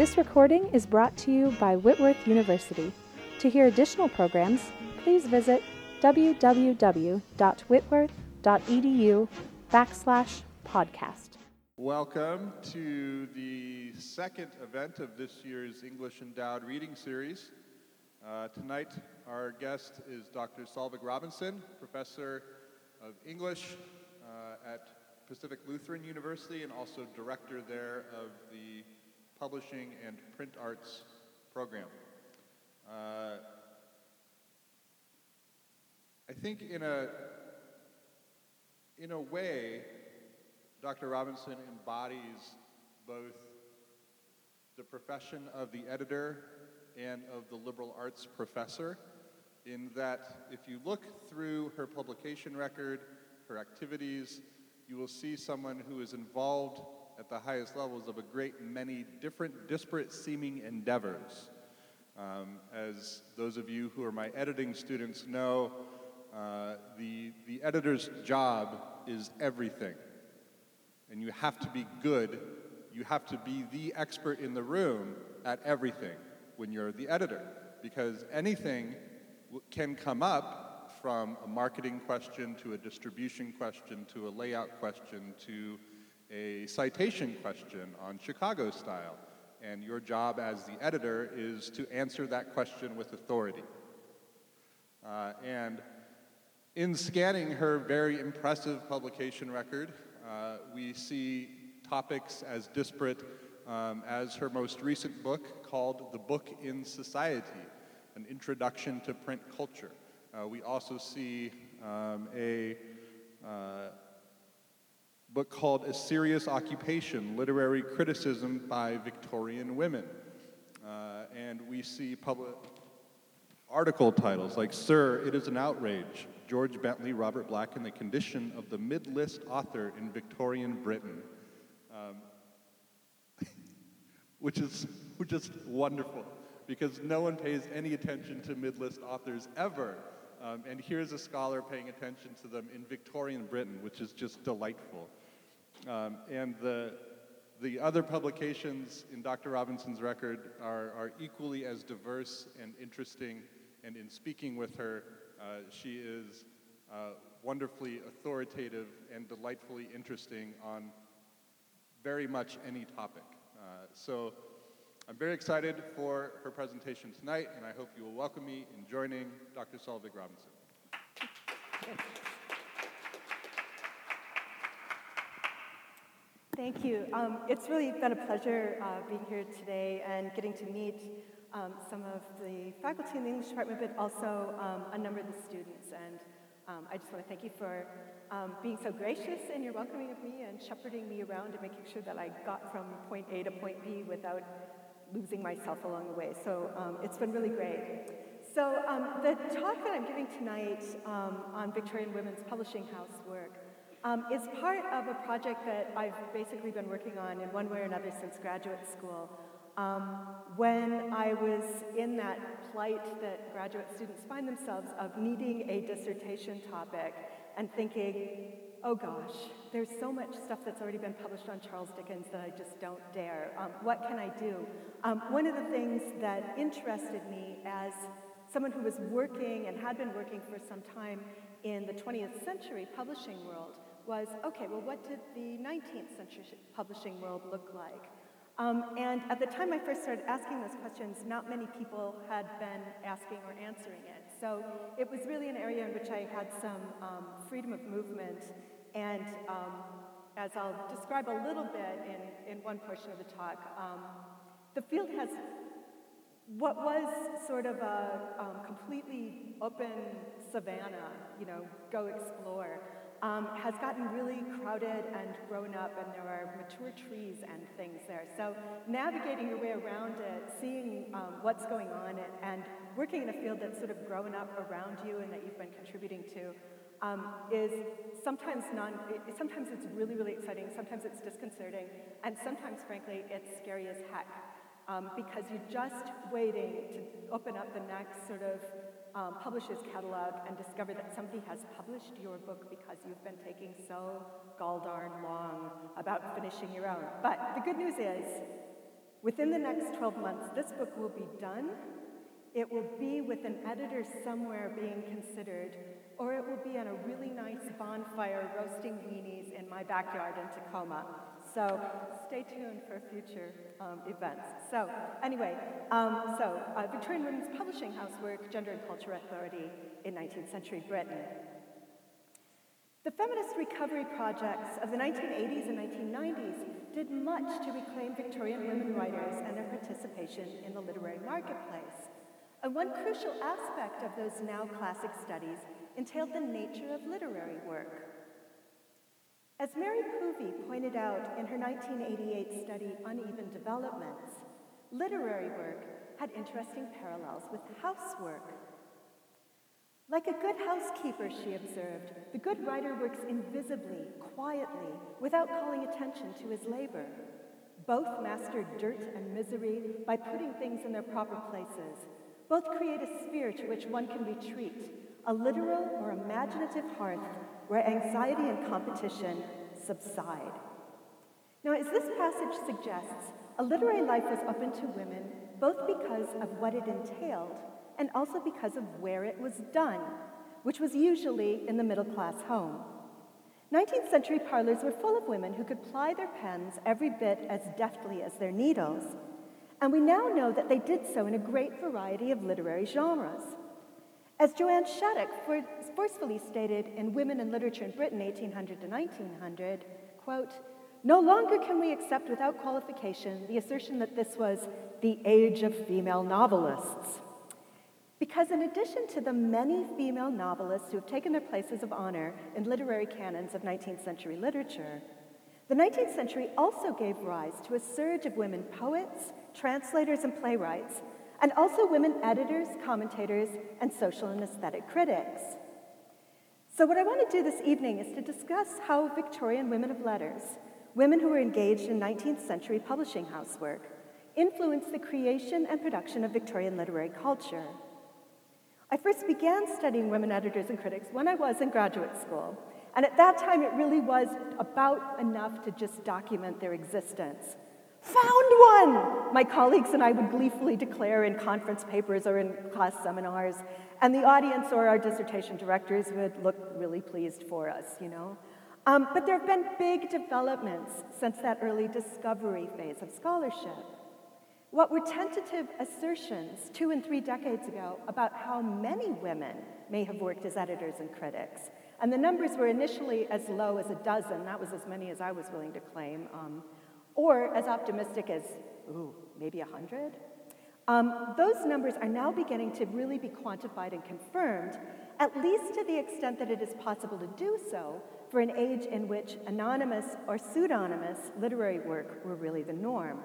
This recording is brought to you by Whitworth University. To hear additional programs, please visit www.whitworth.edu/podcast. Welcome to the second event of this year's English Endowed Reading Series. Tonight, our guest is Dr. Solveig Robinson, Professor of English at Pacific Lutheran University and also Director there of the Publishing and Print Arts Program. I think in a way, Dr. Robinson embodies both the profession of the editor and of the liberal arts professor, in that if you look through her publication record, her activities, you will see someone who is involved at the highest levels of a great many different disparate-seeming endeavors. As those of you who are my editing students know, the editor's job is everything. And you have to be good, you have to be the expert in the room at everything when you're the editor, because anything can come up, from a marketing question to a distribution question to a layout question to a citation question on Chicago style, and your job as the editor is to answer that question with authority. And in scanning her very impressive publication record, we see topics as disparate as her most recent book called The Book in Society, an introduction to print culture. We also see a book called A Serious Occupation, Literary Criticism by Victorian Women. And we see public article titles like Sir, It Is an Outrage, George Bentley, Robert Black, and the Condition of the Mid-List Author in Victorian Britain, which is wonderful, because no one pays any attention to mid-list authors ever, and here's a scholar paying attention to them in Victorian Britain, which is just delightful. And the other publications in Dr. Robinson's record are equally as diverse and interesting, and in speaking with her, she is wonderfully authoritative and delightfully interesting on very much any topic. So I'm very excited for her presentation tonight, and I hope you will welcome me in joining Dr. Solveig Robinson. Thank you. It's really been a pleasure being here today and getting to meet some of the faculty in the English department, but also a number of the students. And I just want to thank you for being so gracious in your welcoming of me and shepherding me around and making sure that I got from point A to point B without losing myself along the way. So it's been really great. So the talk that I'm giving tonight on Victorian women's publishing house work is part of a project that I've basically been working on in one way or another since graduate school. When I was in that plight that graduate students find themselves of needing a dissertation topic and thinking, oh gosh, there's so much stuff that's already been published on Charles Dickens that I just don't dare. What can I do? One of the things that interested me as someone who was working and had been working for some time in the 20th century publishing world was, okay, well, what did the 19th century publishing world look like? And at the time I first started asking those questions, not many people had been asking or answering it. So it was really an area in which I had some freedom of movement. And as I'll describe a little bit in one portion of the talk, the field has what was sort of a completely open savanna, you know, go explore, has gotten really crowded and grown up, and there are mature trees and things there. So navigating your way around it, seeing what's going on, and working in a field that's sort of grown up around you and that you've been contributing to is sometimes it's really, really exciting, sometimes it's disconcerting, and sometimes, frankly, it's scary as heck, because you're just waiting to open up the next sort of publisher's catalog and discover that somebody has published your book because you've been taking so gall darn long about finishing your own. But the good news is Within the next 12 months, this book will be done. It will be with an editor somewhere being considered, or it will be on a really nice bonfire roasting beanies in my backyard in Tacoma. So stay tuned for future events. So anyway, Victorian Women's Publishing House work, Gender and Culture at Clarity in 19th Century Britain. The feminist recovery projects of the 1980s and 1990s did much to reclaim Victorian women writers and their participation in the literary marketplace. And one crucial aspect of those now classic studies entailed the nature of literary work. As Mary Poovey pointed out in her 1988 study, Uneven Developments, literary work had interesting parallels with housework. Like a good housekeeper, she observed, the good writer works invisibly, quietly, without calling attention to his labor. Both master dirt and misery by putting things in their proper places. Both create a sphere to which one can retreat, a literal or imaginative hearth where anxiety and competition subside. Now, as this passage suggests, a literary life was open to women both because of what it entailed and also because of where it was done, which was usually in the middle-class home. 19th century parlors were full of women who could ply their pens every bit as deftly as their needles, and we now know that they did so in a great variety of literary genres. As Joanne Shattuck forcefully stated in Women and Literature in Britain, 1800 to 1900, quote, "No longer can we accept without qualification the assertion that this was the age of female novelists. Because in addition to the many female novelists who have taken their places of honor in literary canons of 19th century literature, the 19th century also gave rise to a surge of women poets, translators, and playwrights, and also women editors, commentators, and social and aesthetic critics." So what I want to do this evening is to discuss how Victorian women of letters, women who were engaged in 19th century publishing house work, influenced the creation and production of Victorian literary culture. I first began studying women editors and critics when I was in graduate school, and at that time it really was about enough to just document their existence. "Found one!" my colleagues and I would gleefully declare in conference papers or in class seminars, and the audience or our dissertation directors would look really pleased for us, you know. But there have been big developments since that early discovery phase of scholarship. What were tentative assertions 2 and 3 decades ago about how many women may have worked as editors and critics, and the numbers were initially as low as 12, that was as many as I was willing to claim, or as optimistic as, maybe 100. Those numbers are now beginning to really be quantified and confirmed, at least to the extent that it is possible to do so for an age in which anonymous or pseudonymous literary work were really the norm.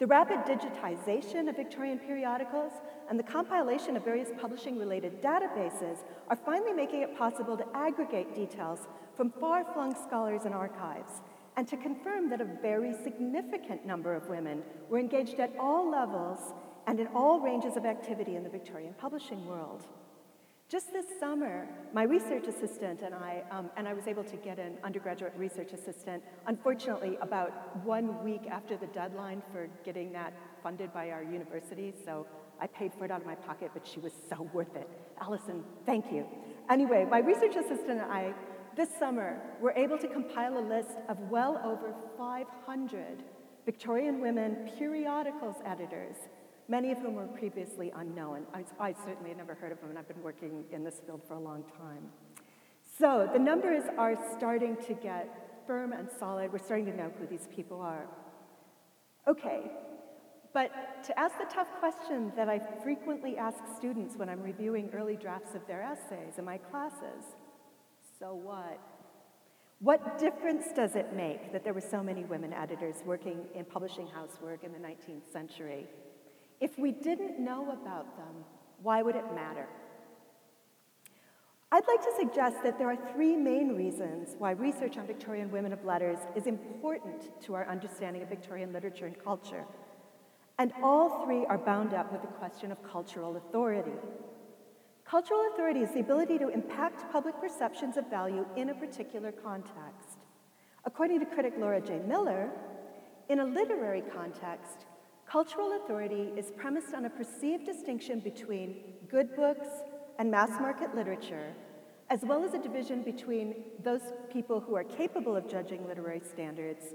The rapid digitization of Victorian periodicals and the compilation of various publishing-related databases are finally making it possible to aggregate details from far-flung scholars and archives, and to confirm that a very significant number of women were engaged at all levels and in all ranges of activity in the Victorian publishing world. Just this summer, my research assistant and I was able to get an undergraduate research assistant, unfortunately about 1 week after the deadline for getting that funded by our university, so I paid for it out of my pocket, but she was so worth it. Allison, thank you. Anyway, my research assistant and I, this summer, we're able to compile a list of well over 500 Victorian women periodicals editors, many of whom were previously unknown. I certainly had never heard of them, and I've been working in this field for a long time. So the numbers are starting to get firm and solid. We're starting to know who these people are. Okay, but to ask the tough question that I frequently ask students when I'm reviewing early drafts of their essays in my classes, so what? What difference does it make that there were so many women editors working in publishing house work in the 19th century? If we didn't know about them, why would it matter? I'd like to suggest that there are 3 main reasons why research on Victorian women of letters is important to our understanding of Victorian literature and culture. And all 3 are bound up with the question of cultural authority. Cultural authority is the ability to impact public perceptions of value in a particular context. According to critic Laura J. Miller, In a literary context, cultural authority is premised on a perceived distinction between good books and mass-market literature, as well as a division between those people who are capable of judging literary standards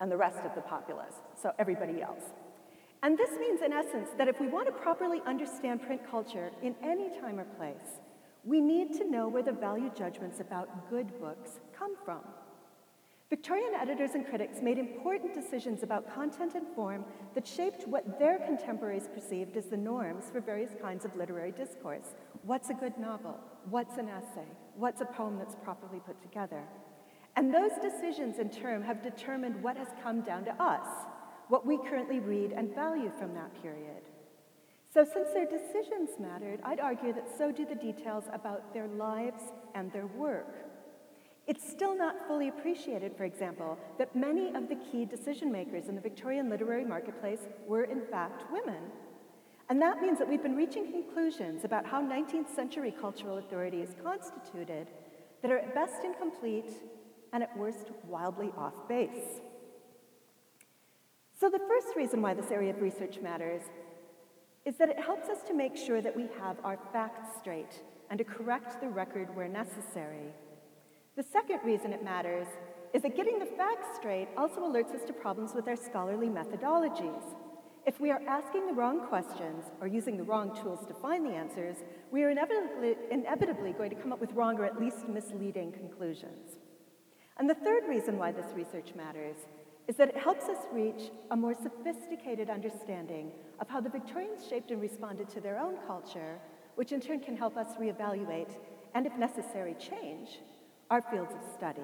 and the rest of the populace, so everybody else. And this means, in essence, that if we want to properly understand print culture in any time or place, we need to know where the value judgments about good books come from. Victorian editors and critics made important decisions about content and form that shaped what their contemporaries perceived as the norms for various kinds of literary discourse. What's a good novel? What's an essay? What's a poem that's properly put together? And those decisions, in turn, have determined what has come down to us, what we currently read and value from that period. So since their decisions mattered, I'd argue that so do the details about their lives and their work. It's still not fully appreciated, for example, that many of the key decision makers in the Victorian literary marketplace were, in fact, women. And that means that we've been reaching conclusions about how 19th century cultural authority is constituted that are at best incomplete and at worst wildly off base. So the first reason why this area of research matters is that it helps us to make sure that we have our facts straight and to correct the record where necessary. The second reason it matters is that getting the facts straight also alerts us to problems with our scholarly methodologies. If we are asking the wrong questions or using the wrong tools to find the answers, we are inevitably going to come up with wrong or at least misleading conclusions. And the third reason why this research matters is that it helps us reach a more sophisticated understanding of how the Victorians shaped and responded to their own culture, which in turn can help us reevaluate and, if necessary, change our fields of study.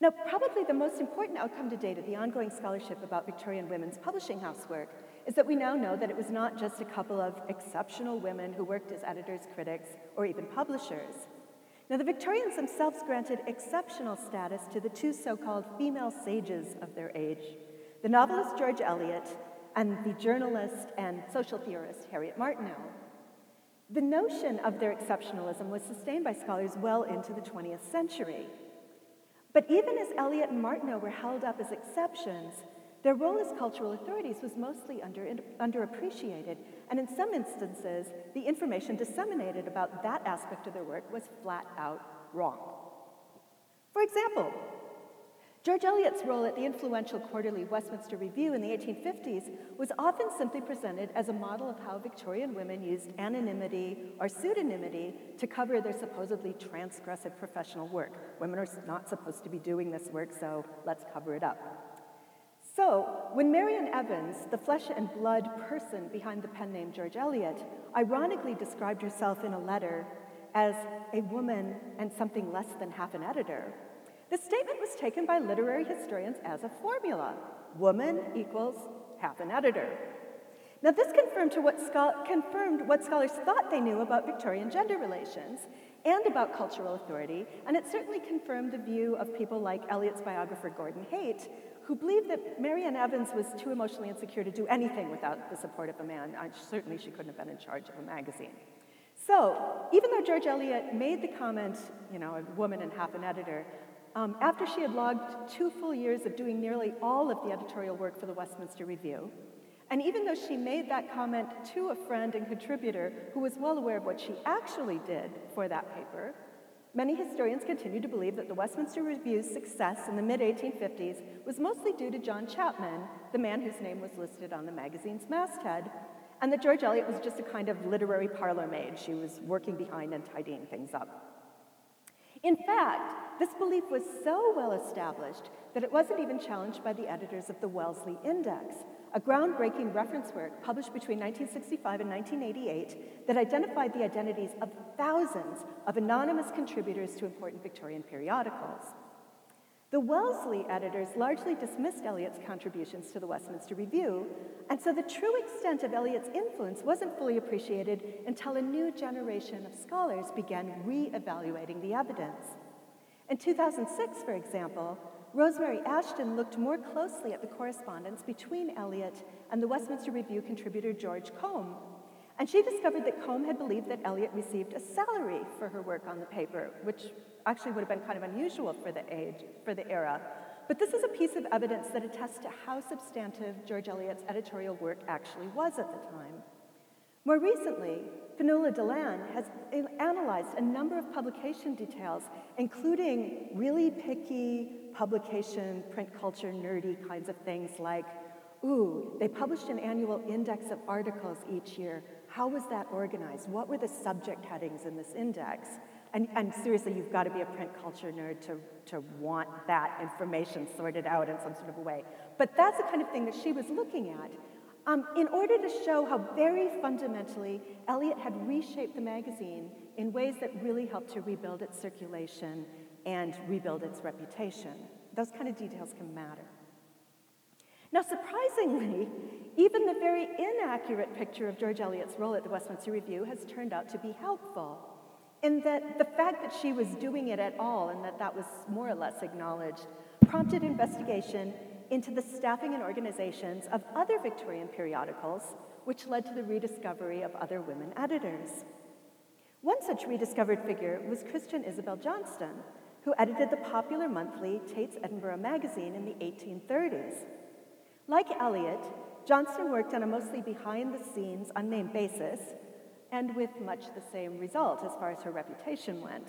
Now, probably the most important outcome to date of the ongoing scholarship about Victorian women's publishing house work is that we now know that it was not just a couple of exceptional women who worked as editors, critics, or even publishers. Now, the Victorians themselves granted exceptional status to the two so-called female sages of their age, the novelist George Eliot and the journalist and social theorist Harriet Martineau. The notion of their exceptionalism was sustained by scholars well into the 20th century. But even as Eliot and Martineau were held up as exceptions, their role as cultural authorities was mostly underappreciated, and in some instances, the information disseminated about that aspect of their work was flat out wrong. For example, George Eliot's role at the influential quarterly Westminster Review in the 1850s was often simply presented as a model of how Victorian women used anonymity or pseudonymity to cover their supposedly transgressive professional work. Women are not supposed to be doing this work, so let's cover it up. So, when Marian Evans, the flesh and blood person behind the pen name George Eliot, ironically described herself in a letter as a woman and something less than half an editor, the statement was taken by literary historians as a formula. Woman equals half an editor. Now, this confirmed what scholars thought they knew about Victorian gender relations and about cultural authority, and it certainly confirmed the view of people like Eliot's biographer Gordon Haight, who believed that Marian Evans was too emotionally insecure to do anything without the support of a man. Certainly she couldn't have been in charge of a magazine. So, even though George Eliot made the comment, you know, a woman and half an editor, after she had logged 2 full years of doing nearly all of the editorial work for the Westminster Review, and even though she made that comment to a friend and contributor who was well aware of what she actually did for that paper, many historians continue to believe that the Westminster Review's success in the mid-1850s was mostly due to John Chapman, the man whose name was listed on the magazine's masthead, and that George Eliot was just a kind of literary parlor maid. She was working behind and tidying things up. In fact, this belief was so well established that it wasn't even challenged by the editors of the Wellesley Index, a groundbreaking reference work published between 1965 and 1988 that identified the identities of thousands of anonymous contributors to important Victorian periodicals. The Wellesley editors largely dismissed Eliot's contributions to the Westminster Review, and so the true extent of Eliot's influence wasn't fully appreciated until a new generation of scholars began re-evaluating the evidence. In 2006, for example, Rosemary Ashton looked more closely at the correspondence between Eliot and the Westminster Review contributor George Combe, and she discovered that Combe had believed that Eliot received a salary for her work on the paper, which actually would have been kind of unusual for the era. But this is a piece of evidence that attests to how substantive George Eliot's editorial work actually was at the time. More recently, Finola Delan has analyzed a number of publication details, including really picky publication, print culture, nerdy kinds of things like, ooh, they published an annual index of articles each year. How was that organized? What were the subject headings in this index? And seriously, you've got to be a print culture nerd to want that information sorted out in some sort of a way. But that's the kind of thing that she was looking at. In order to show how very fundamentally Eliot had reshaped the magazine in ways that really helped to rebuild its circulation and rebuild its reputation. Those kind of details can matter. Now, surprisingly, even the very inaccurate picture of George Eliot's role at the Westminster Review has turned out to be helpful, in that the fact that she was doing it at all and that that was more or less acknowledged prompted investigation into the staffing and organizations of other Victorian periodicals, which led to the rediscovery of other women editors. One such rediscovered figure was Christian Isabel Johnston, who edited the popular monthly Tate's Edinburgh Magazine in the 1830s. Like Eliot, Johnston worked on a mostly behind-the-scenes, unnamed basis, and with much the same result as far as her reputation went.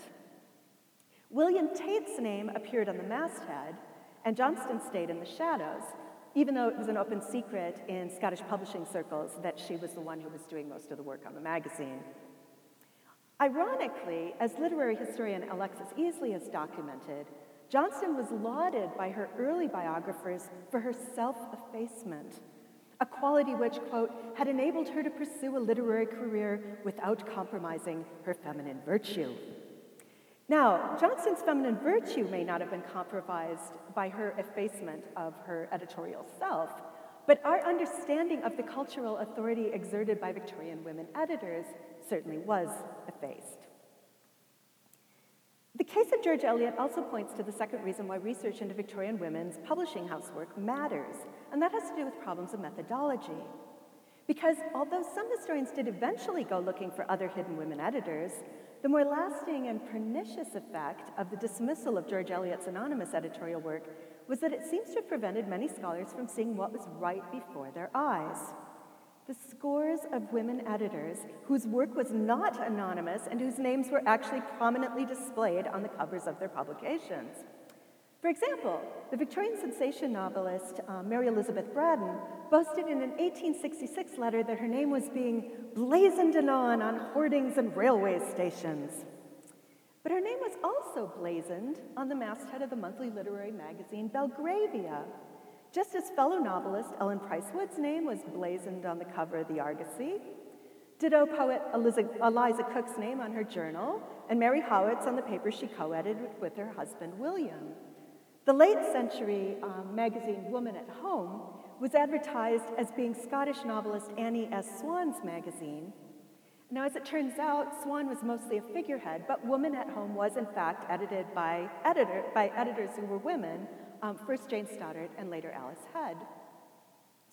William Tate's name appeared on the masthead, and Johnston stayed in the shadows, even though it was an open secret in Scottish publishing circles that she was the one who was doing most of the work on the magazine. Ironically, as literary historian Alexis Easley has documented, Johnston was lauded by her early biographers for her self-effacement, a quality which, quote, had enabled her to pursue a literary career without compromising her feminine virtue. Now, Johnston's feminine virtue may not have been compromised by her effacement of her editorial self, but our understanding of the cultural authority exerted by Victorian women editors certainly was effaced. The case of George Eliot also points to the second reason why research into Victorian women's publishing housework matters, and that has to do with problems of methodology. Because although some historians did eventually go looking for other hidden women editors, the more lasting and pernicious effect of the dismissal of George Eliot's anonymous editorial work was that it seems to have prevented many scholars from seeing what was right before their eyes. The scores of women editors whose work was not anonymous and whose names were actually prominently displayed on the covers of their publications. For example, the Victorian sensation novelist Mary Elizabeth Braddon boasted in an 1866 letter that her name was being blazoned anon on hoardings and railway stations. But her name was also blazoned on the masthead of the monthly literary magazine Belgravia, just as fellow novelist Ellen Price Wood's name was blazoned on the cover of the Argosy, ditto poet Eliza Cook's name on her journal, and Mary Howitt's on the paper she co-edited with her husband William. The late century magazine Woman at Home was advertised as being Scottish novelist Annie S. Swan's magazine. Now, as it turns out, Swan was mostly a figurehead, but Woman at Home was, in fact, edited by editors who were women, first Jane Stoddard and later Alice Head.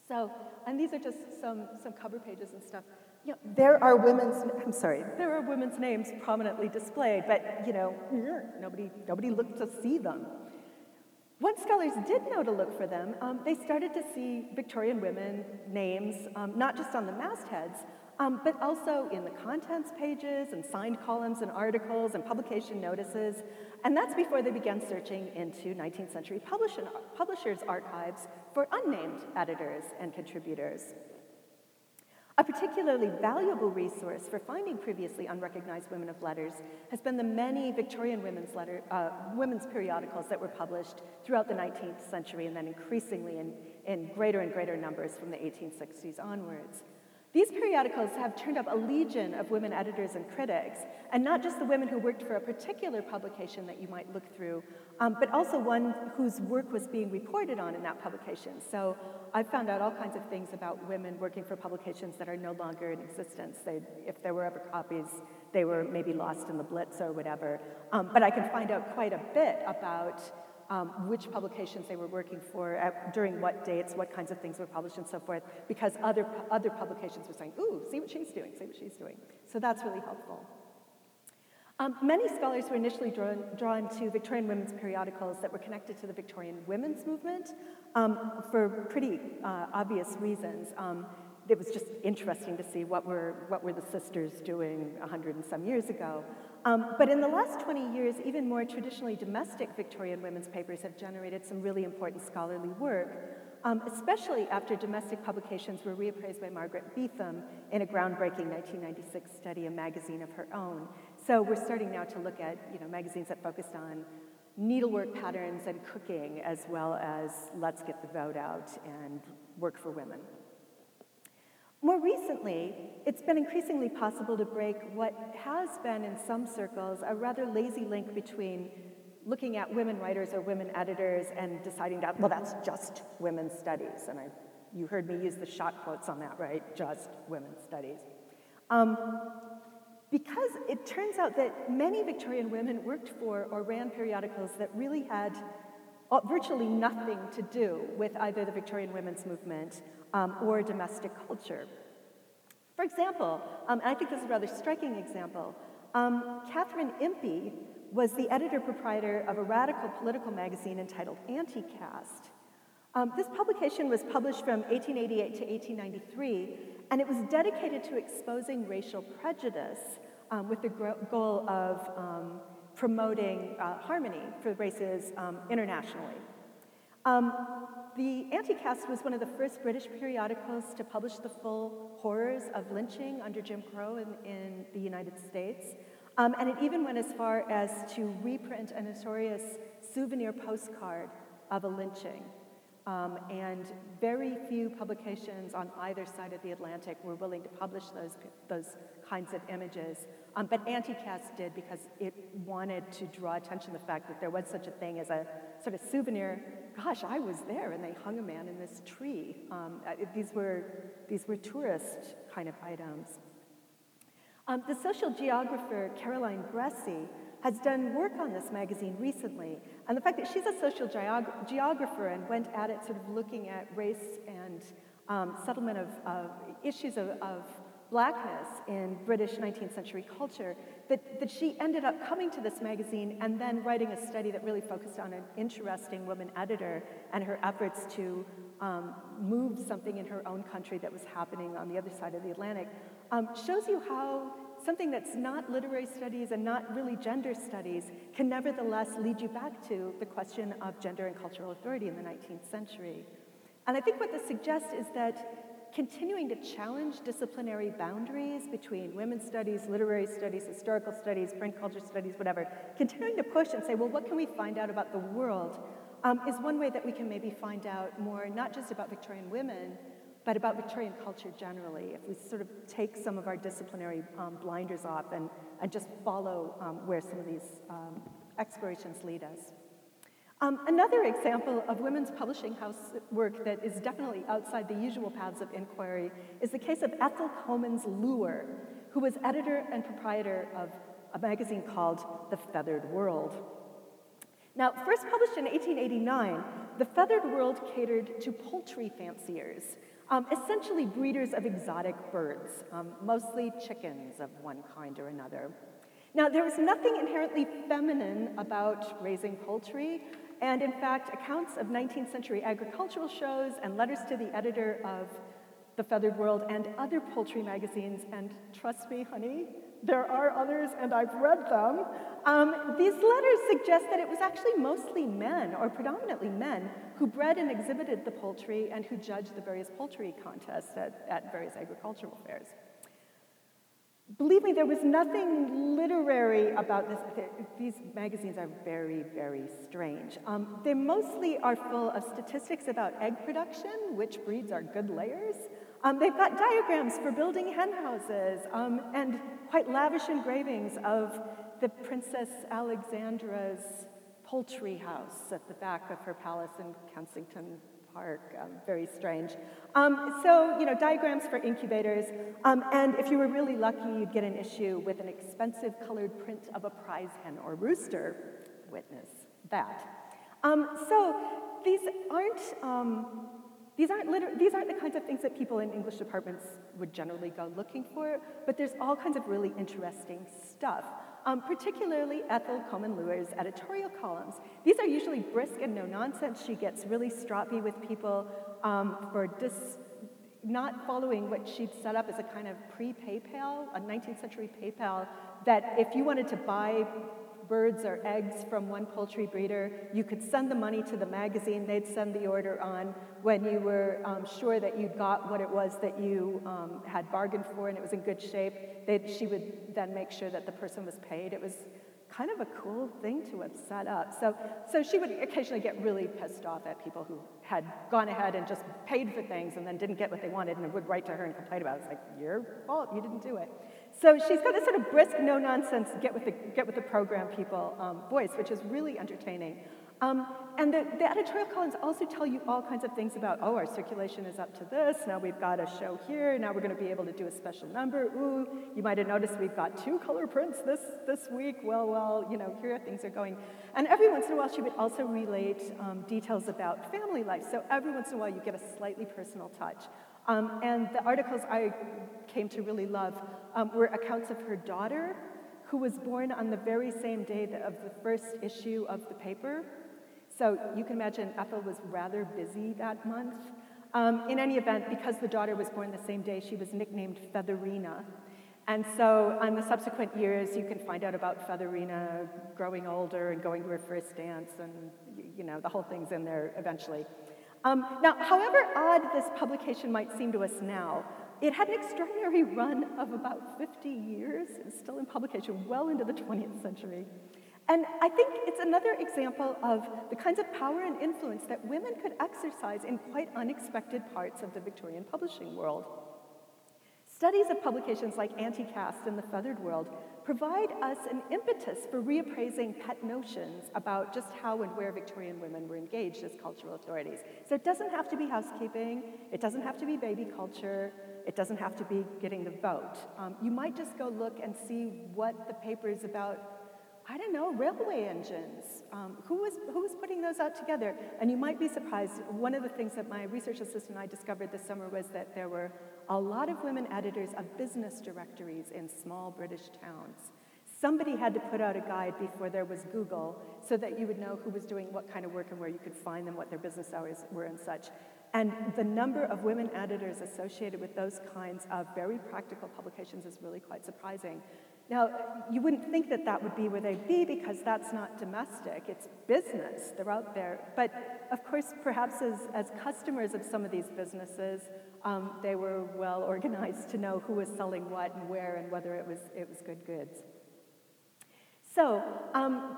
So, and these are just some cover pages and stuff. You know, there are women's names prominently displayed, but, you know, nobody looked to see them. Once scholars did know to look for them, they started to see Victorian women names, not just on the mastheads, but also in the contents pages and signed columns and articles and publication notices. And that's before they began searching into 19th century publishers' archives for unnamed editors and contributors. A particularly valuable resource for finding previously unrecognized women of letters has been the many Victorian women's periodicals that were published throughout the 19th century and then increasingly in greater and greater numbers from the 1860s onwards. These periodicals have turned up a legion of women editors and critics, and not just the women who worked for a particular publication that you might look through, but also one whose work was being reported on in that publication. So I found out all kinds of things about women working for publications that are no longer in existence. If there were ever copies, they were maybe lost in the Blitz or whatever. But I can find out quite a bit about which publications they were working for, during what dates, what kinds of things were published and so forth, because other publications were saying, ooh, see what she's doing, see what she's doing. So that's really helpful. Many scholars were initially drawn to Victorian women's periodicals that were connected to the Victorian women's movement for pretty obvious reasons. It was just interesting to see what were the sisters doing 100 and some years ago. But in the last 20 years, even more traditionally domestic Victorian women's papers have generated some really important scholarly work, especially after domestic publications were reappraised by Margaret Beetham in a groundbreaking 1996 study, a magazine of her own. So we're starting now to look at, magazines that focused on needlework patterns and cooking, as well as let's get the vote out and work for women. More recently, it's been increasingly possible to break what has been, in some circles, a rather lazy link between looking at women writers or women editors and deciding that, well, that's just women's studies. And you heard me use the shot quotes on that, right? Just women's studies. Because it turns out that many Victorian women worked for or ran periodicals that really had virtually nothing to do with either the Victorian women's movement or domestic culture. For example, and I think this is a rather striking example, Catherine Impey was the editor-proprietor of a radical political magazine entitled Anti-Caste. This publication was published from 1888 to 1893, and it was dedicated to exposing racial prejudice with the goal of promoting harmony for races internationally. The Anti-Caste was one of the first British periodicals to publish the full horrors of lynching under Jim Crow in the United States. And it even went as far as to reprint a notorious souvenir postcard of a lynching. And very few publications on either side of the Atlantic were willing to publish those kinds of images. But Anti-Caste did, because it wanted to draw attention to the fact that there was such a thing as a sort of souvenir. Gosh, I was there, and they hung a man in this tree. These were tourist kind of items. The social geographer Caroline Bressie has done work on this magazine recently, and the fact that she's a social geographer and went at it sort of looking at race and settlement of issues of blackness in British 19th century culture, that she ended up coming to this magazine and then writing a study that really focused on an interesting woman editor and her efforts to move something in her own country that was happening on the other side of the Atlantic, shows you how something that's not literary studies and not really gender studies can nevertheless lead you back to the question of gender and cultural authority in the 19th century. And I think what this suggests is that continuing to challenge disciplinary boundaries between women's studies, literary studies, historical studies, print culture studies, whatever, continuing to push and say, well, what can we find out about the world is one way that we can maybe find out more, not just about Victorian women, but about Victorian culture generally, if we sort of take some of our disciplinary blinders off and just follow where some of these explorations lead us. Another example of women's publishing house work that is definitely outside the usual paths of inquiry is the case of Ethel Coleman Lewer, who was editor and proprietor of a magazine called The Feathered World. Now, first published in 1889, The Feathered World catered to poultry fanciers, essentially breeders of exotic birds, mostly chickens of one kind or another. Now, there was nothing inherently feminine about raising poultry, and in fact, accounts of 19th century agricultural shows and letters to the editor of The Feathered World and other poultry magazines, and trust me, honey, there are others, and I've read them. These letters suggest that it was actually mostly men, or predominantly men, who bred and exhibited the poultry and who judged the various poultry contests at various agricultural fairs. Believe me, there was nothing literary about this. These magazines are very, very strange. They mostly are full of statistics about egg production, which breeds are good layers. They've got diagrams for building hen houses and quite lavish engravings of the Princess Alexandra's poultry house at the back of her palace in Kensington Park, very strange. So diagrams for incubators, and if you were really lucky, you'd get an issue with an expensive colored print of a prize hen or rooster. Witness that. So these aren't These aren't the kinds of things that people in English departments would generally go looking for, but there's all kinds of really interesting stuff, particularly Ethel Coleman Lewer's editorial columns. These are usually brisk and no-nonsense. She gets really stroppy with people for not following what she'd set up as a kind of pre-PayPal, a 19th century PayPal, that if you wanted to buy birds or eggs from one poultry breeder, you could send the money to the magazine, they'd send the order on when you were sure that you got what it was that you had bargained for and it was in good shape. She would then make sure that the person was paid. It was kind of a cool thing to have set up. So she would occasionally get really pissed off at people who had gone ahead and just paid for things and then didn't get what they wanted and would write to her and complain about it. It's like, your fault, you didn't do it. So she's got this sort of brisk, no-nonsense, get with the program people voice, which is really entertaining. And the editorial columns also tell you all kinds of things about, oh, our circulation is up to this, now we've got a show here, now we're going to be able to do a special number, ooh, you might have noticed we've got 2 color prints this week, well, you know, here things are going. And every once in a while she would also relate details about family life, so every once in a while you get a slightly personal touch. And the articles I came to really love were accounts of her daughter, who was born on the very same day of the first issue of the paper. So you can imagine Ethel was rather busy that month. In any event, because the daughter was born the same day, she was nicknamed Featherina. And so on the subsequent years, you can find out about Featherina growing older and going to her first dance, and you know, the whole thing's in there eventually. Now, however odd this publication might seem to us now, it had an extraordinary run of about 50 years. It's still in publication well into the 20th century. And I think it's another example of the kinds of power and influence that women could exercise in quite unexpected parts of the Victorian publishing world. Studies of publications like Anti-Caste and The Feathered World provide us an impetus for reappraising pet notions about just how and where Victorian women were engaged as cultural authorities. So it doesn't have to be housekeeping, it doesn't have to be baby culture, it doesn't have to be getting the vote. You might just go look and see what the paper's about, I don't know, railway engines. Who was putting those out together? And you might be surprised, one of the things that my research assistant and I discovered this summer was that there were a lot of women editors of business directories in small British towns. Somebody had to put out a guide before there was Google so that you would know who was doing what kind of work and where you could find them, what their business hours were and such. And the number of women editors associated with those kinds of very practical publications is really quite surprising. Now, you wouldn't think that that would be where they'd be because that's not domestic, it's business, they're out there. But of course, perhaps as customers of some of these businesses, they were well organized to know who was selling what and where and whether it was good goods. So,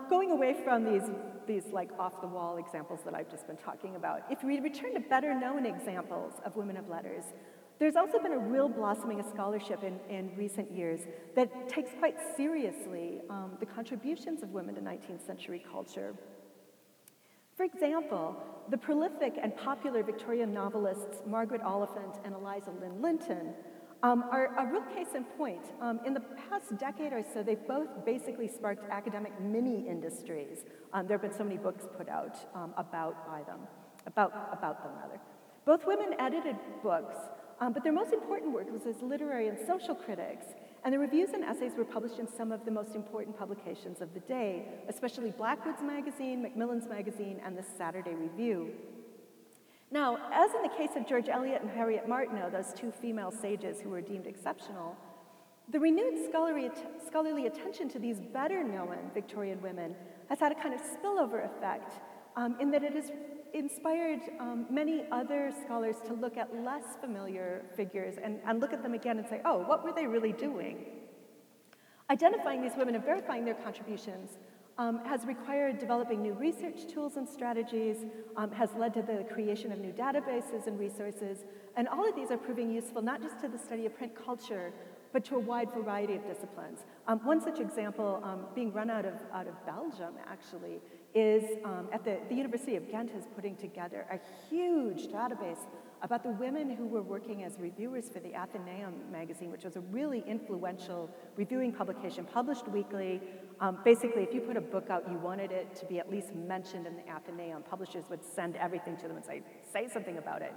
going away from these like off-the-wall examples that I've just been talking about, if we return to better-known examples of women of letters, there's also been a real blossoming of scholarship in recent years that takes quite seriously the contributions of women to 19th century culture. For example, the prolific and popular Victorian novelists Margaret Oliphant and Eliza Lynn Linton are a real case in point. In the past decade or so, they've both basically sparked academic mini-industries. There have been so many books put out about them. Both women edited books, but their most important work was as literary and social critics, and their reviews and essays were published in some of the most important publications of the day, especially Blackwood's magazine, Macmillan's magazine, and the Saturday Review. Now, as in the case of George Eliot and Harriet Martineau, those two female sages who were deemed exceptional, the renewed scholarly attention to these better-known Victorian women has had a kind of spillover effect in that it has inspired many other scholars to look at less familiar figures and look at them again and say, oh, what were they really doing? Identifying these women and verifying their contributions has required developing new research tools and strategies, has led to the creation of new databases and resources, and all of these are proving useful not just to the study of print culture, but to a wide variety of disciplines. One such example being run out of Belgium, actually, is at the University of Ghent is putting together a huge database about the women who were working as reviewers for the Athenaeum magazine, which was a really influential reviewing publication, published weekly. Basically, if you put a book out, you wanted it to be at least mentioned in the Athenaeum. Publishers would send everything to them and say something about it.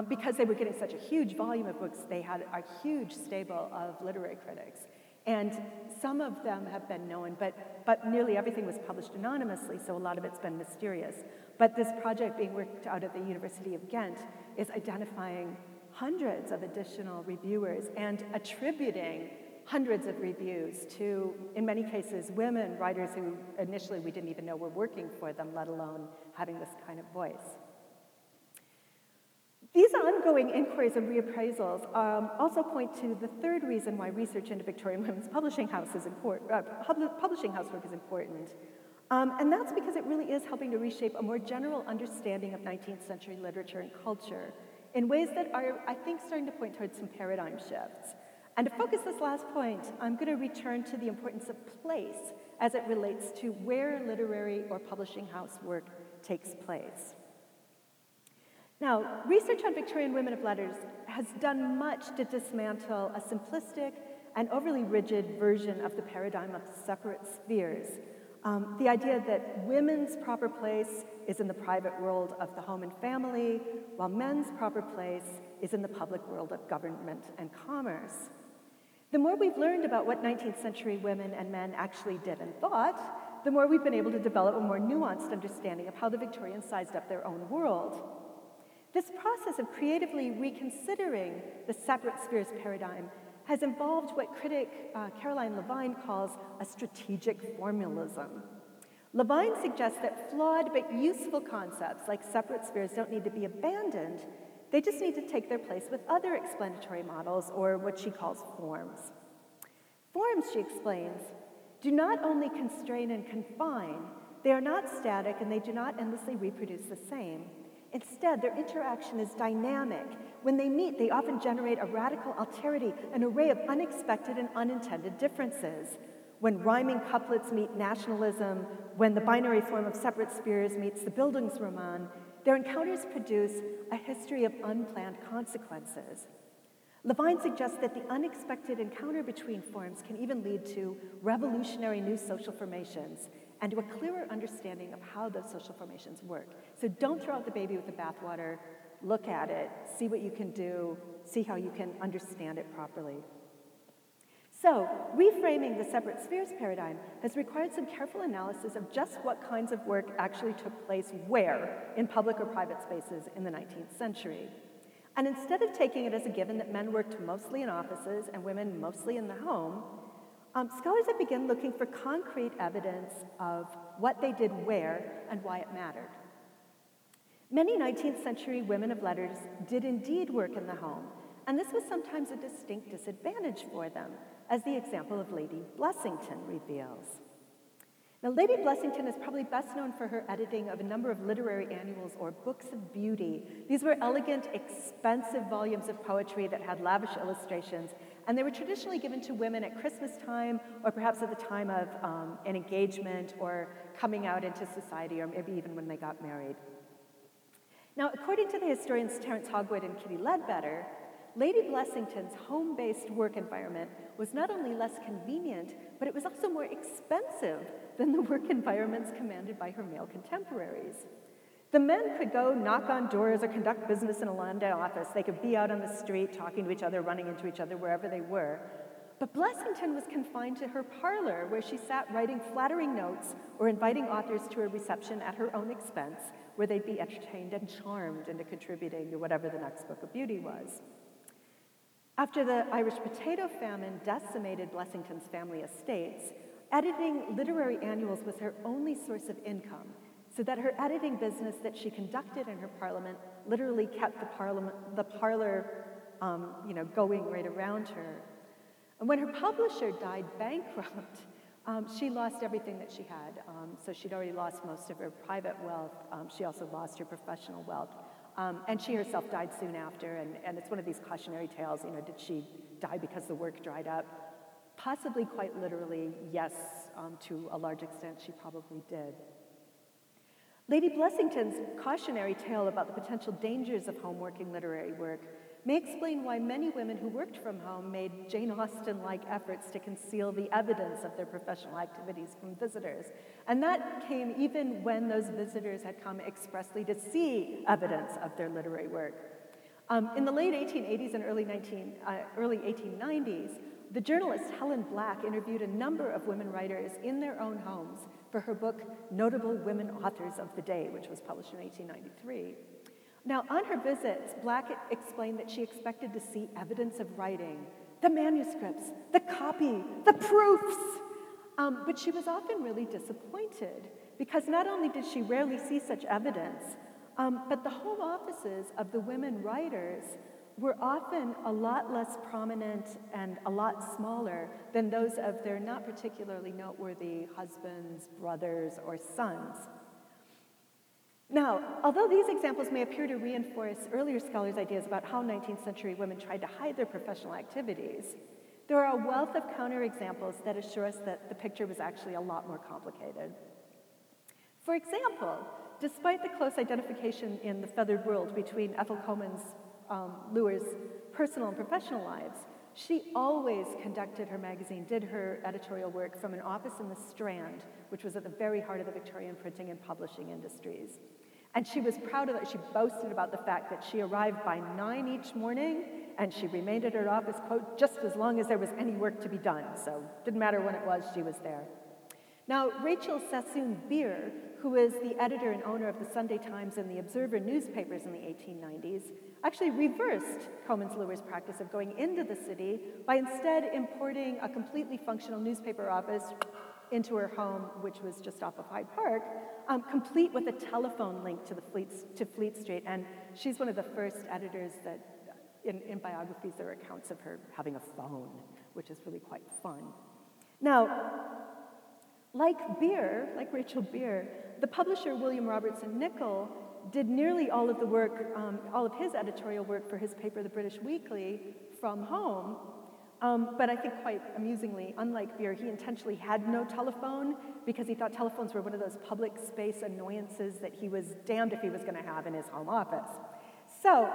because they were getting such a huge volume of books, they had a huge stable of literary critics. And some of them have been known, but nearly everything was published anonymously, so a lot of it's been mysterious. But this project being worked out at the University of Ghent is identifying hundreds of additional reviewers and attributing hundreds of reviews to, in many cases, women writers who initially we didn't even know were working for them, let alone having this kind of voice. These ongoing inquiries and reappraisals also point to the third reason why research into Victorian women's publishing house is important, publishing house work is important. And that's because it really is helping to reshape a more general understanding of 19th century literature and culture in ways that are, I think, starting to point towards some paradigm shifts. And to focus this last point, I'm going to return to the importance of place as it relates to where literary or publishing house work takes place. Now, research on Victorian women of letters has done much to dismantle a simplistic and overly rigid version of the paradigm of separate spheres. The idea that women's proper place is in the private world of the home and family, while men's proper place is in the public world of government and commerce. The more we've learned about what 19th century women and men actually did and thought, the more we've been able to develop a more nuanced understanding of how the Victorians sized up their own world. This process of creatively reconsidering the separate spheres paradigm has involved what critic Caroline Levine calls a strategic formalism. Levine suggests that flawed but useful concepts like separate spheres don't need to be abandoned, they just need to take their place with other explanatory models or what she calls forms. Forms, she explains, do not only constrain and confine, they are not static and they do not endlessly reproduce the same. Instead, their interaction is dynamic. When they meet, they often generate a radical alterity, an array of unexpected and unintended differences. When rhyming couplets meet nationalism, when the binary form of separate spheres meets the Bildungsroman, their encounters produce a history of unplanned consequences. Levine suggests that the unexpected encounter between forms can even lead to revolutionary new social formations and to a clearer understanding of how those social formations work. So don't throw out the baby with the bathwater, look at it, see what you can do, see how you can understand it properly. So reframing the separate spheres paradigm has required some careful analysis of just what kinds of work actually took place where in public or private spaces in the 19th century. And instead of taking it as a given that men worked mostly in offices and women mostly in the home, scholars have begun looking for concrete evidence of what they did where and why it mattered. Many 19th century women of letters did indeed work in the home, and this was sometimes a distinct disadvantage for them, as the example of Lady Blessington reveals. Now, Lady Blessington is probably best known for her editing of a number of literary annuals or books of beauty. These were elegant, expensive volumes of poetry that had lavish illustrations, and they were traditionally given to women at Christmas time or perhaps at the time of an engagement or coming out into society or maybe even when they got married. Now, according to the historians Terence Hogwood and Kitty Ledbetter, Lady Blessington's home-based work environment was not only less convenient, but it was also more expensive than the work environments commanded by her male contemporaries. The men could go knock on doors or conduct business in a London office. They could be out on the street talking to each other, running into each other, wherever they were. But Blessington was confined to her parlor, where she sat writing flattering notes or inviting authors to a reception at her own expense, where they'd be entertained and charmed into contributing to whatever the next book of beauty was. After the Irish potato famine decimated Blessington's family estates, editing literary annuals was her only source of income, so that her editing business that she conducted in her parliament literally kept the parlor going right around her. And when her publisher died bankrupt, she lost everything that she had. So she'd already lost most of her private wealth. She also lost her professional wealth. And she herself died soon after, and it's one of these cautionary tales, did she die because the work dried up? Possibly quite literally, yes, to a large extent she probably did. Lady Blessington's cautionary tale about the potential dangers of homework and literary work may explain why many women who worked from home made Jane Austen-like efforts to conceal the evidence of their professional activities from visitors. And that came even when those visitors had come expressly to see evidence of their literary work. In the late 1880s and early 1890s, the journalist Helen Black interviewed a number of women writers in their own homes for her book, Notable Women Authors of the Day, which was published in 1893. Now, on her visits, Black explained that she expected to see evidence of writing, the manuscripts, the copy, the proofs. But she was often really disappointed because not only did she rarely see such evidence, but the home offices of the women writers were often a lot less prominent and a lot smaller than those of their not particularly noteworthy husbands, brothers, or sons. Now, although these examples may appear to reinforce earlier scholars' ideas about how 19th century women tried to hide their professional activities, there are a wealth of counterexamples that assure us that the picture was actually a lot more complicated. For example, despite the close identification in The Feathered World between Ethel Coleman Lewer's personal and professional lives, she always conducted her magazine, did her editorial work from an office in the Strand, which was at the very heart of the Victorian printing and publishing industries. And she was proud of it. She boasted about the fact that she arrived by 9 each morning, and she remained at her office, quote, just as long as there was any work to be done. So didn't matter when it was, she was there. Now, Rachel Sassoon Beer, who is the editor and owner of the Sunday Times and the Observer newspapers in the 1890s, actually reversed Coleman Lewer's practice of going into the city by instead importing a completely functional newspaper office into her home, which was just off of Hyde Park, complete with a telephone link to Fleet Street. And she's one of the first editors that, in biographies, there are accounts of her having a phone, which is really quite fun. Now, like Rachel Beer, the publisher William Robertson Nichol did nearly all of the work, all of his editorial work for his paper, The British Weekly, from home. But I think quite amusingly, unlike Beer, he intentionally had no telephone because he thought telephones were one of those public space annoyances that he was damned if he was going to have in his home office. So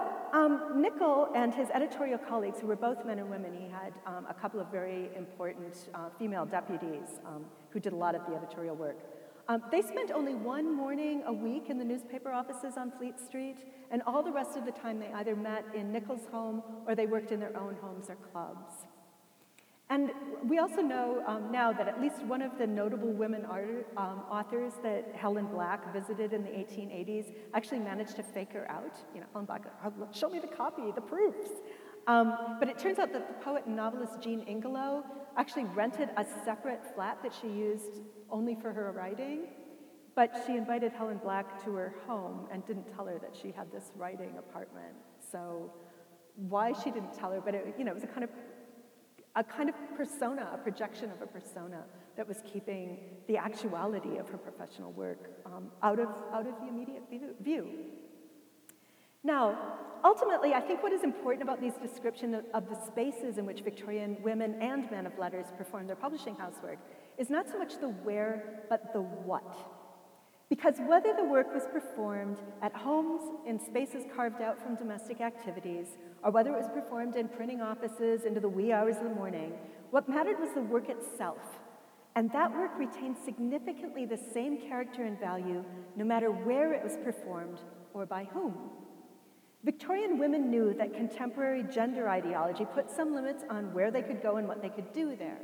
Nichol and his editorial colleagues, who were both men and women, he had a couple of very important female deputies who did a lot of the editorial work. They spent only one morning a week in the newspaper offices on Fleet Street, and all the rest of the time they either met in Nichol's home or they worked in their own homes or clubs. And we also know now that at least one of the notable women authors that Helen Black visited in the 1880s actually managed to fake her out. You know, Helen Black, show me the copy, the proofs. But it turns out that the poet and novelist Jean Ingelow actually rented a separate flat that she used only for her writing, but she invited Helen Black to her home and didn't tell her that she had this writing apartment. So why she didn't tell her, but it, you know, it was a kind of persona, a projection of a persona that was keeping the actuality of her professional work out of the immediate view. Now, ultimately, I think what is important about these descriptions of the spaces in which Victorian women and men of letters performed their publishing housework is not so much the where, but the what. Because whether the work was performed at homes in spaces carved out from domestic activities, or whether it was performed in printing offices into the wee hours of the morning, what mattered was the work itself. And that work retained significantly the same character and value, no matter where it was performed or by whom. Victorian women knew that contemporary gender ideology put some limits on where they could go and what they could do there.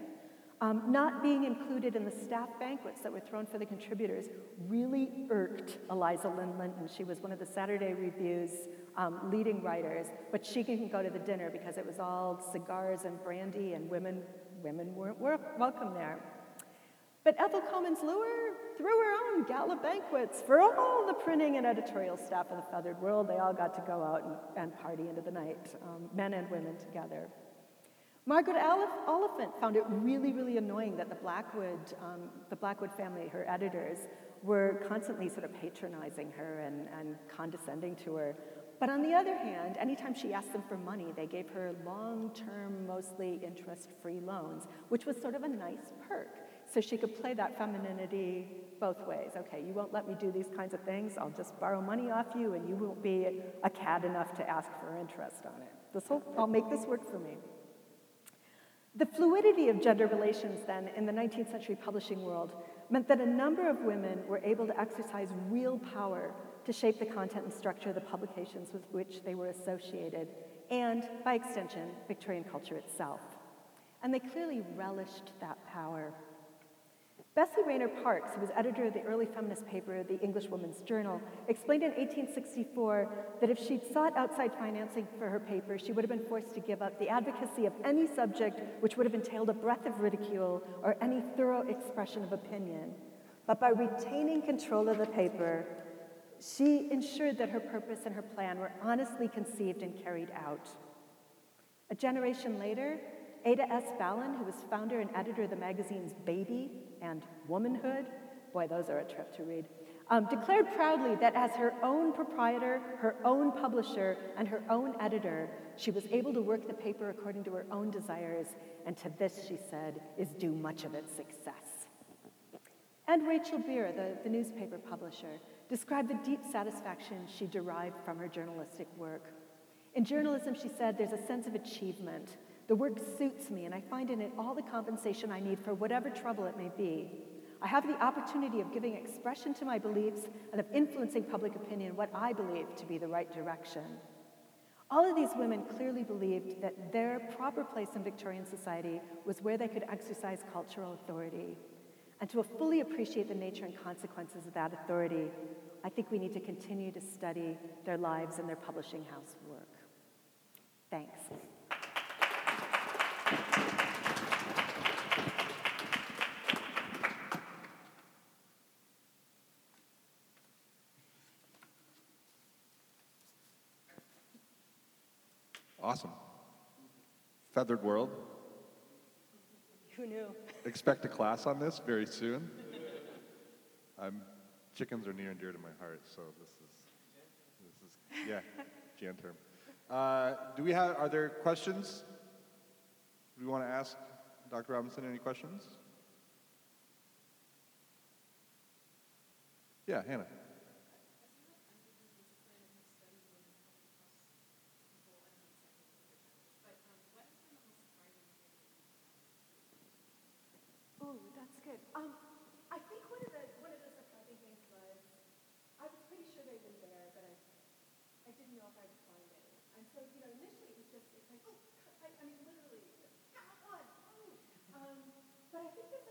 Not being included in the staff banquets that were thrown for the contributors really irked Eliza Lynn Linton. She was one of the Saturday Review's leading writers, but she couldn't go to the dinner because it was all cigars and brandy, and women weren't welcome there. But Ethel Coleman Lewer threw her own gala banquets for all the printing and editorial staff of the Feathered World. They all got to go out and party into the night, men and women together. Margaret Oliphant found it really, really annoying that the Blackwood family, her editors, were constantly sort of patronizing her and condescending to her. But on the other hand, anytime she asked them for money, they gave her long-term, mostly interest-free loans, which was sort of a nice perk. So she could play that femininity both ways. Okay, you won't let me do these kinds of things, I'll just borrow money off you, and you won't be a cad enough to ask for interest on it. I'll make this work for me. The fluidity of gender relations then in the 19th century publishing world meant that a number of women were able to exercise real power to shape the content and structure of the publications with which they were associated, and, by extension, Victorian culture itself. And they clearly relished that power. Bessie Rayner Parkes, who was editor of the early feminist paper, The English Woman's Journal, explained in 1864 that if she'd sought outside financing for her paper, she would have been forced to give up the advocacy of any subject which would have entailed a breath of ridicule or any thorough expression of opinion. But by retaining control of the paper, she ensured that her purpose and her plan were honestly conceived and carried out. A generation later, Ada S. Ballin, who was founder and editor of the magazines Baby and Womanhood, boy, those are a trip to read, declared proudly that as her own proprietor, her own publisher, and her own editor, she was able to work the paper according to her own desires, and to this, she said, is due much of its success. And Rachel Beer, the newspaper publisher, described the deep satisfaction she derived from her journalistic work. In journalism, she said, there's a sense of achievement. The work suits me, and I find in it all the compensation I need for whatever trouble it may be. I have the opportunity of giving expression to my beliefs and of influencing public opinion what I believe to be the right direction. All of these women clearly believed that their proper place in Victorian society was where they could exercise cultural authority. And to fully appreciate the nature and consequences of that authority, I think we need to continue to study their lives and their publishing house work. Thanks. Awesome. Feathered World. Who knew? Expect a class on this very soon. Chickens are near and dear to my heart, so this is yeah, Jan term. Are there questions? Do we want to ask Dr. Robinson any questions? Yeah, Hannah. But I think that